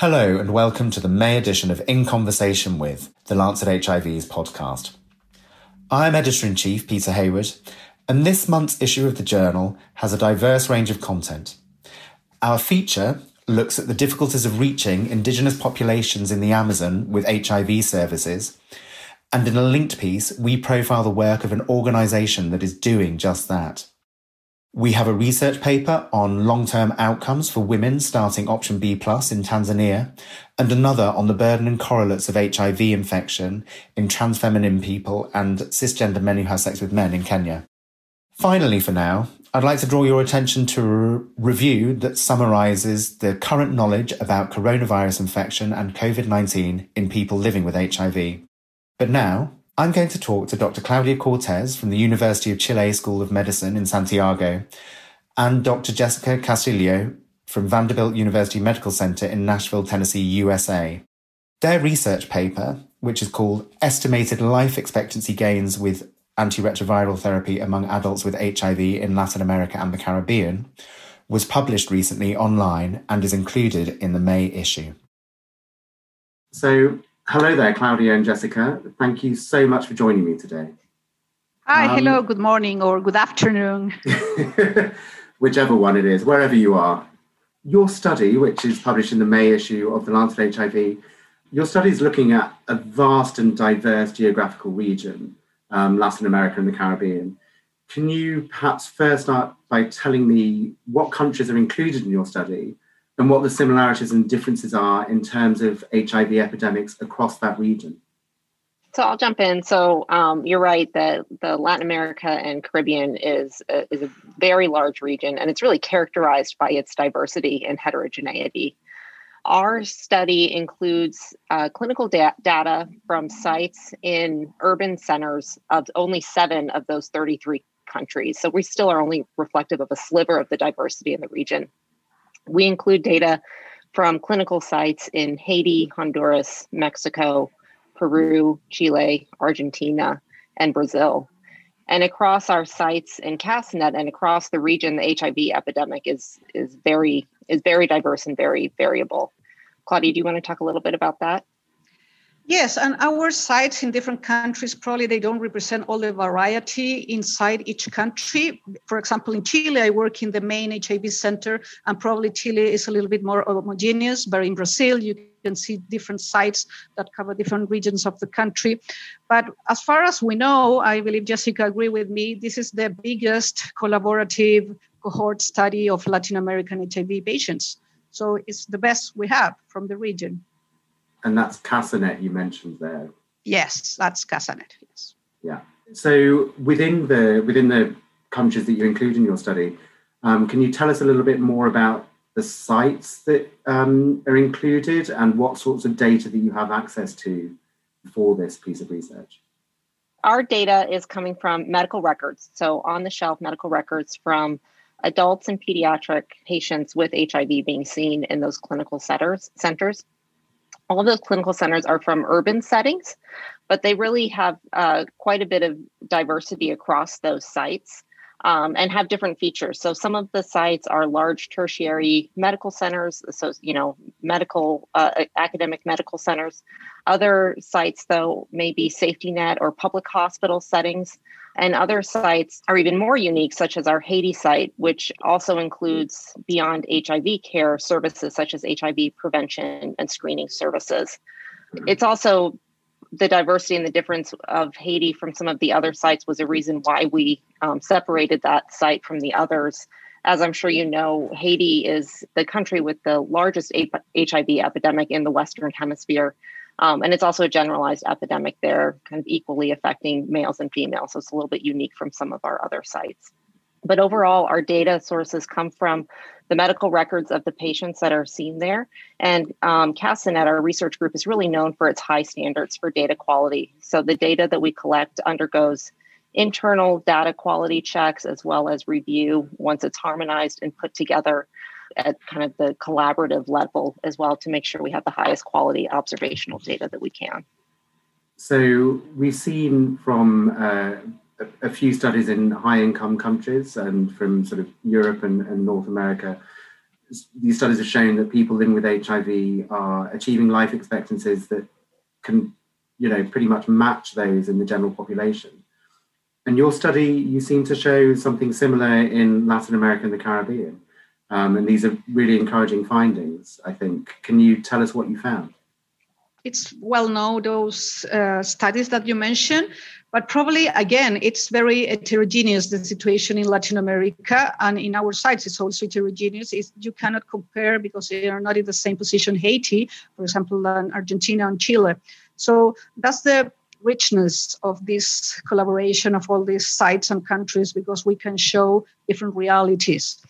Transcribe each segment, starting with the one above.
Hello and welcome to the May edition of In Conversation With, the Lancet HIV's podcast. I'm Editor-in-Chief Peter Hayward, and this month's issue of the journal has a diverse range of content. Our feature looks at the difficulties of reaching Indigenous populations in the Amazon with HIV services, and in a linked piece, we profile the work of an organisation that is doing just that. We have a research paper on long-term outcomes for women starting option B+ in Tanzania, and another on the burden and correlates of HIV infection in trans feminine people and cisgender men who have sex with men in Kenya. Finally, for now, I'd like to draw your attention to a review that summarises the current knowledge about coronavirus infection and COVID-19 in people living with HIV. But now, I'm going to talk to Dr. Claudia Cortes from the University of Chile School of Medicine in Santiago and Dr. Jessica Castilho from Vanderbilt University Medical Center in Nashville, Tennessee, USA. Their research paper, which is called Estimated Life Expectancy Gains with Antiretroviral Therapy Among Adults with HIV in Latin America and the Caribbean, was published recently online and is included in the May issue. So, hello there, Claudia and Jessica. Thank you so much for joining me today. Hi, hello, good morning or good afternoon. Whichever one it is, wherever you are. Your study, which is published in the May issue of the Lancet HIV, your study is looking at a vast and diverse geographical region, Latin America and the Caribbean. Can you perhaps first start by telling me what countries are included in your study and what the similarities and differences are in terms of HIV epidemics across that region? So I'll jump in. So you're right that the Latin America and Caribbean is a very large region, and it's really characterized by its diversity and heterogeneity. Our study includes clinical data from sites in urban centers of only 7 of those 33 countries. So we still are only reflective of a sliver of the diversity in the region. We include data from clinical sites in Haiti, Honduras, Mexico, Peru, Chile, Argentina, and Brazil. And across our sites in CCASAnet and across the region, the HIV epidemic is very diverse and very variable. Claudia, do you want to talk a little bit about that? Yes, and our sites in different countries, probably they don't represent all the variety inside each country. For example, in Chile, I work in the main HIV center, and probably Chile is a little bit more homogeneous, but in Brazil, you can see different sites that cover different regions of the country. But as far as we know, I believe Jessica agrees with me, this is the biggest collaborative cohort study of Latin American HIV patients. So it's the best we have from the region. And that's CCASAnet you mentioned there. Yes, that's CCASAnet, yes. Yeah. So within the countries that you include in your study, can you tell us a little bit more about the sites that are included and what sorts of data that you have access to for this piece of research? Our data is coming from medical records, so on-the-shelf medical records from adults and pediatric patients with HIV being seen in those clinical centers. All of those clinical centers are from urban settings, but they really have quite a bit of diversity across those sites and have different features. So some of the sites are large tertiary medical centers, so, you know, academic medical centers. Other sites, though, may be safety net or public hospital settings. And other sites are even more unique, such as our Haiti site, which also includes beyond HIV care services, such as HIV prevention and screening services. It's also the diversity and the difference of Haiti from some of the other sites was a reason why we separated that site from the others. As I'm sure you know, Haiti is the country with the largest HIV epidemic in the Western Hemisphere. And it's also a generalized epidemic there, kind of equally affecting males and females. So it's a little bit unique from some of our other sites. But overall, our data sources come from the medical records of the patients that are seen there. And CCASAnet, our research group, is really known for its high standards for data quality. So the data that we collect undergoes internal data quality checks as well as review once it's harmonized and put together at kind of the collaborative level as well to make sure we have the highest quality observational data that we can. So we've seen from a few studies in high-income countries and from sort of Europe and North America, these studies have shown that people living with HIV are achieving life expectancies that can, you know, pretty much match those in the general population. And your study, you seem to show something similar in Latin America and the Caribbean. And these are really encouraging findings, I think. Can you tell us what you found? It's well known, those studies that you mentioned, but probably, again, it's very heterogeneous, the situation in Latin America, and in our sites, it's also heterogeneous. You cannot compare because they are not in the same position, Haiti, for example, and Argentina and Chile. So that's the richness of this collaboration of all these sites and countries, because we can show different realities.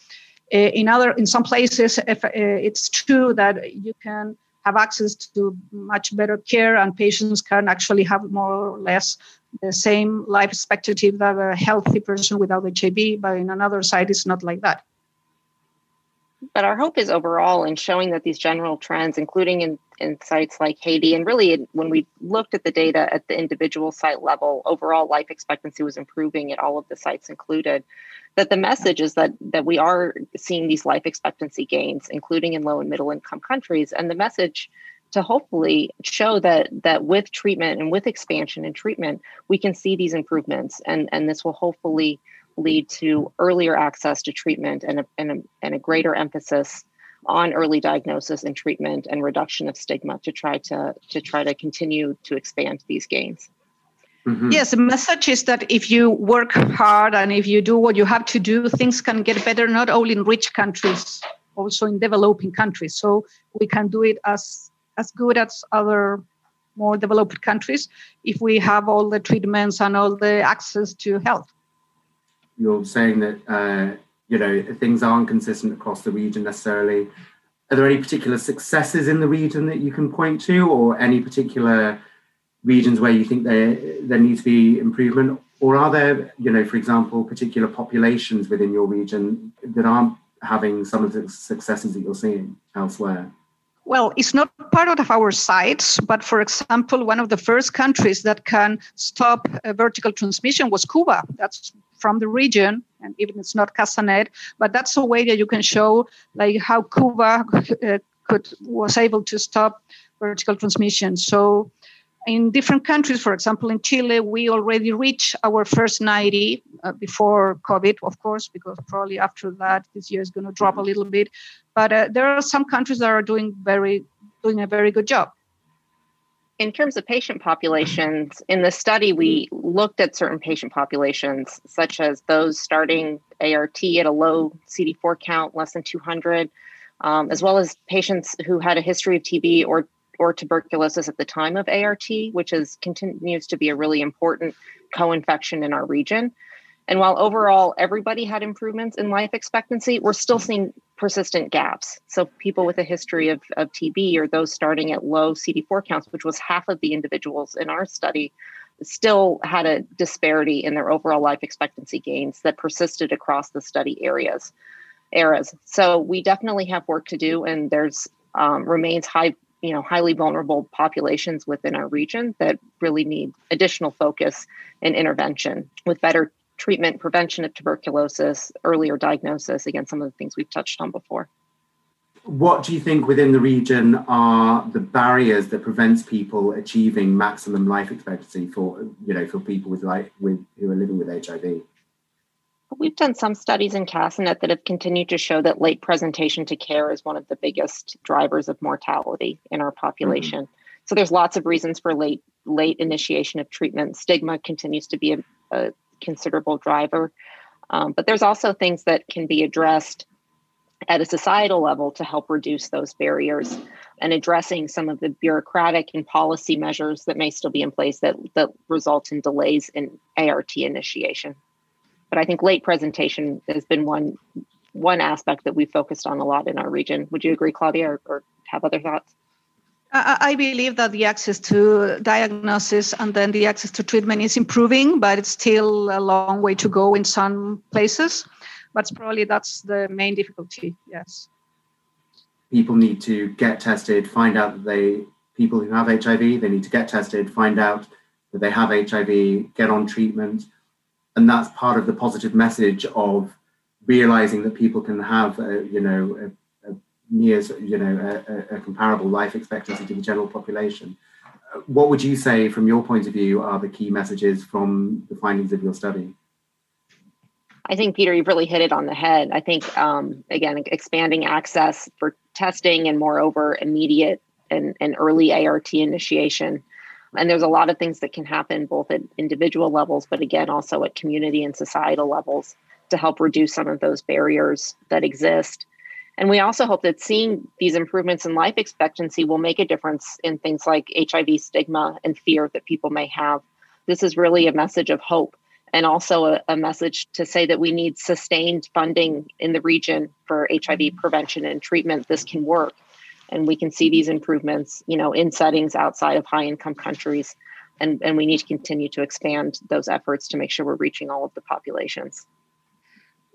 In some places, it's true that you can have access to much better care, and patients can actually have more or less the same life expectancy that a healthy person without HIV, but in another side, it's not like that. But our hope is overall in showing that these general trends, including in sites like Haiti, and really when we looked at the data at the individual site level, overall life expectancy was improving at all of the sites included, that the message is that we are seeing these life expectancy gains, including in low and middle income countries. And the message to hopefully show that with treatment and with expansion in treatment, we can see these improvements. And this will hopefully lead to earlier access to treatment and a greater emphasis on early diagnosis and treatment and reduction of stigma to try to continue to expand these gains. Mm-hmm. Yes, the message is that if you work hard and if you do what you have to do, things can get better, not only in rich countries, also in developing countries. So we can do it as good as other more developed countries if we have all the treatments and all the access to health. You're saying that, things aren't consistent across the region necessarily. Are there any particular successes in the region that you can point to, or any particular regions where you think there needs to be improvement? Or are there, for example, particular populations within your region that aren't having some of the successes that you're seeing elsewhere? Well, it's not part of our sites, but for example, one of the first countries that can stop vertical transmission was Cuba. That's from the region, and even it's not CASAnet, but that's a way that you can show like how Cuba was able to stop vertical transmission. So in different countries, for example, in Chile, we already reached our first 90 before COVID, of course, because probably after that, this year is going to drop a little bit. But there are some countries that are doing a very good job. In terms of patient populations, in the study, we looked at certain patient populations, such as those starting ART at a low CD4 count, less than 200, as well as patients who had a history of TB or tuberculosis at the time of ART, which continues to be a really important co-infection in our region. And while overall everybody had improvements in life expectancy, we're still seeing persistent gaps. So people with a history of TB or those starting at low CD4 counts, which was half of the individuals in our study, still had a disparity in their overall life expectancy gains that persisted across the study eras. So we definitely have work to do, and there's remains highly vulnerable populations within our region that really need additional focus and intervention with better treatment, prevention of tuberculosis, earlier diagnosis, again, some of the things we've touched on before. What do you think within the region are the barriers that prevents people achieving maximum life expectancy for people who are living with HIV? We've done some studies in CASAnet that have continued to show that late presentation to care is one of the biggest drivers of mortality in our population. Mm-hmm. So there's lots of reasons for late initiation of treatment. Stigma continues to be a considerable driver. But there's also things that can be addressed at a societal level to help reduce those barriers, and addressing some of the bureaucratic and policy measures that may still be in place that result in delays in ART initiation. But I think late presentation has been one aspect that we focused on a lot in our region. Would you agree, Claudia, or have other thoughts? I believe that the access to diagnosis and then the access to treatment is improving, but it's still a long way to go in some places. But probably that's the main difficulty, yes. People need to get tested, find out that people who have HIV, they need to get tested, find out that they have HIV, get on treatment. And that's part of the positive message of realizing that people can have a years, you know, a comparable life expectancy to the general population. What would you say, from your point of view, are the key messages from the findings of your study? I think, Peter, you've really hit it on the head. I think, again, expanding access for testing and, moreover, immediate and early ART initiation. And there's a lot of things that can happen both at individual levels, but again, also at community and societal levels to help reduce some of those barriers that exist. And we also hope that seeing these improvements in life expectancy will make a difference in things like HIV stigma and fear that people may have. This is really a message of hope, and also a message to say that we need sustained funding in the region for HIV prevention and treatment. This can work. And we can see these improvements, you know, in settings outside of high-income countries. And we need to continue to expand those efforts to make sure we're reaching all of the populations.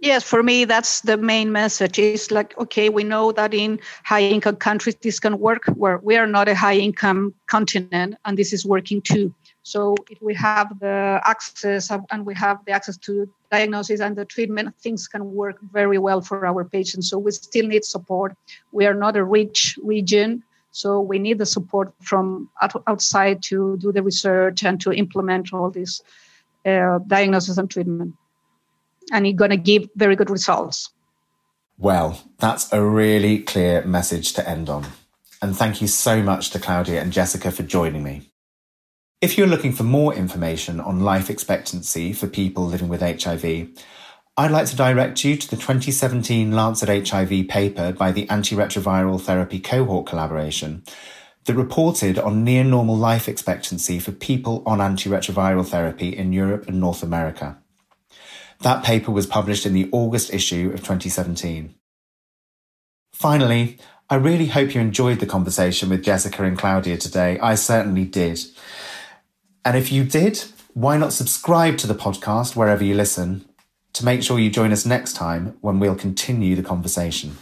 Yes, for me, that's the main message. It's like, okay, we know that in high-income countries, this can work, where we are not a high-income continent, and this is working too. So if we have the access and we have the access to diagnosis and the treatment, things can work very well for our patients. So we still need support. We are not a rich region, so we need the support from outside to do the research and to implement all this diagnosis and treatment. And it's going to give very good results. Well, that's a really clear message to end on. And thank you so much to Claudia and Jessica for joining me. If you're looking for more information on life expectancy for people living with HIV, I'd like to direct you to the 2017 Lancet HIV paper by the Antiretroviral Therapy Cohort Collaboration that reported on near-normal life expectancy for people on antiretroviral therapy in Europe and North America. That paper was published in the August issue of 2017. Finally, I really hope you enjoyed the conversation with Jessica and Claudia today. I certainly did. And if you did, why not subscribe to the podcast wherever you listen to make sure you join us next time when we'll continue the conversation.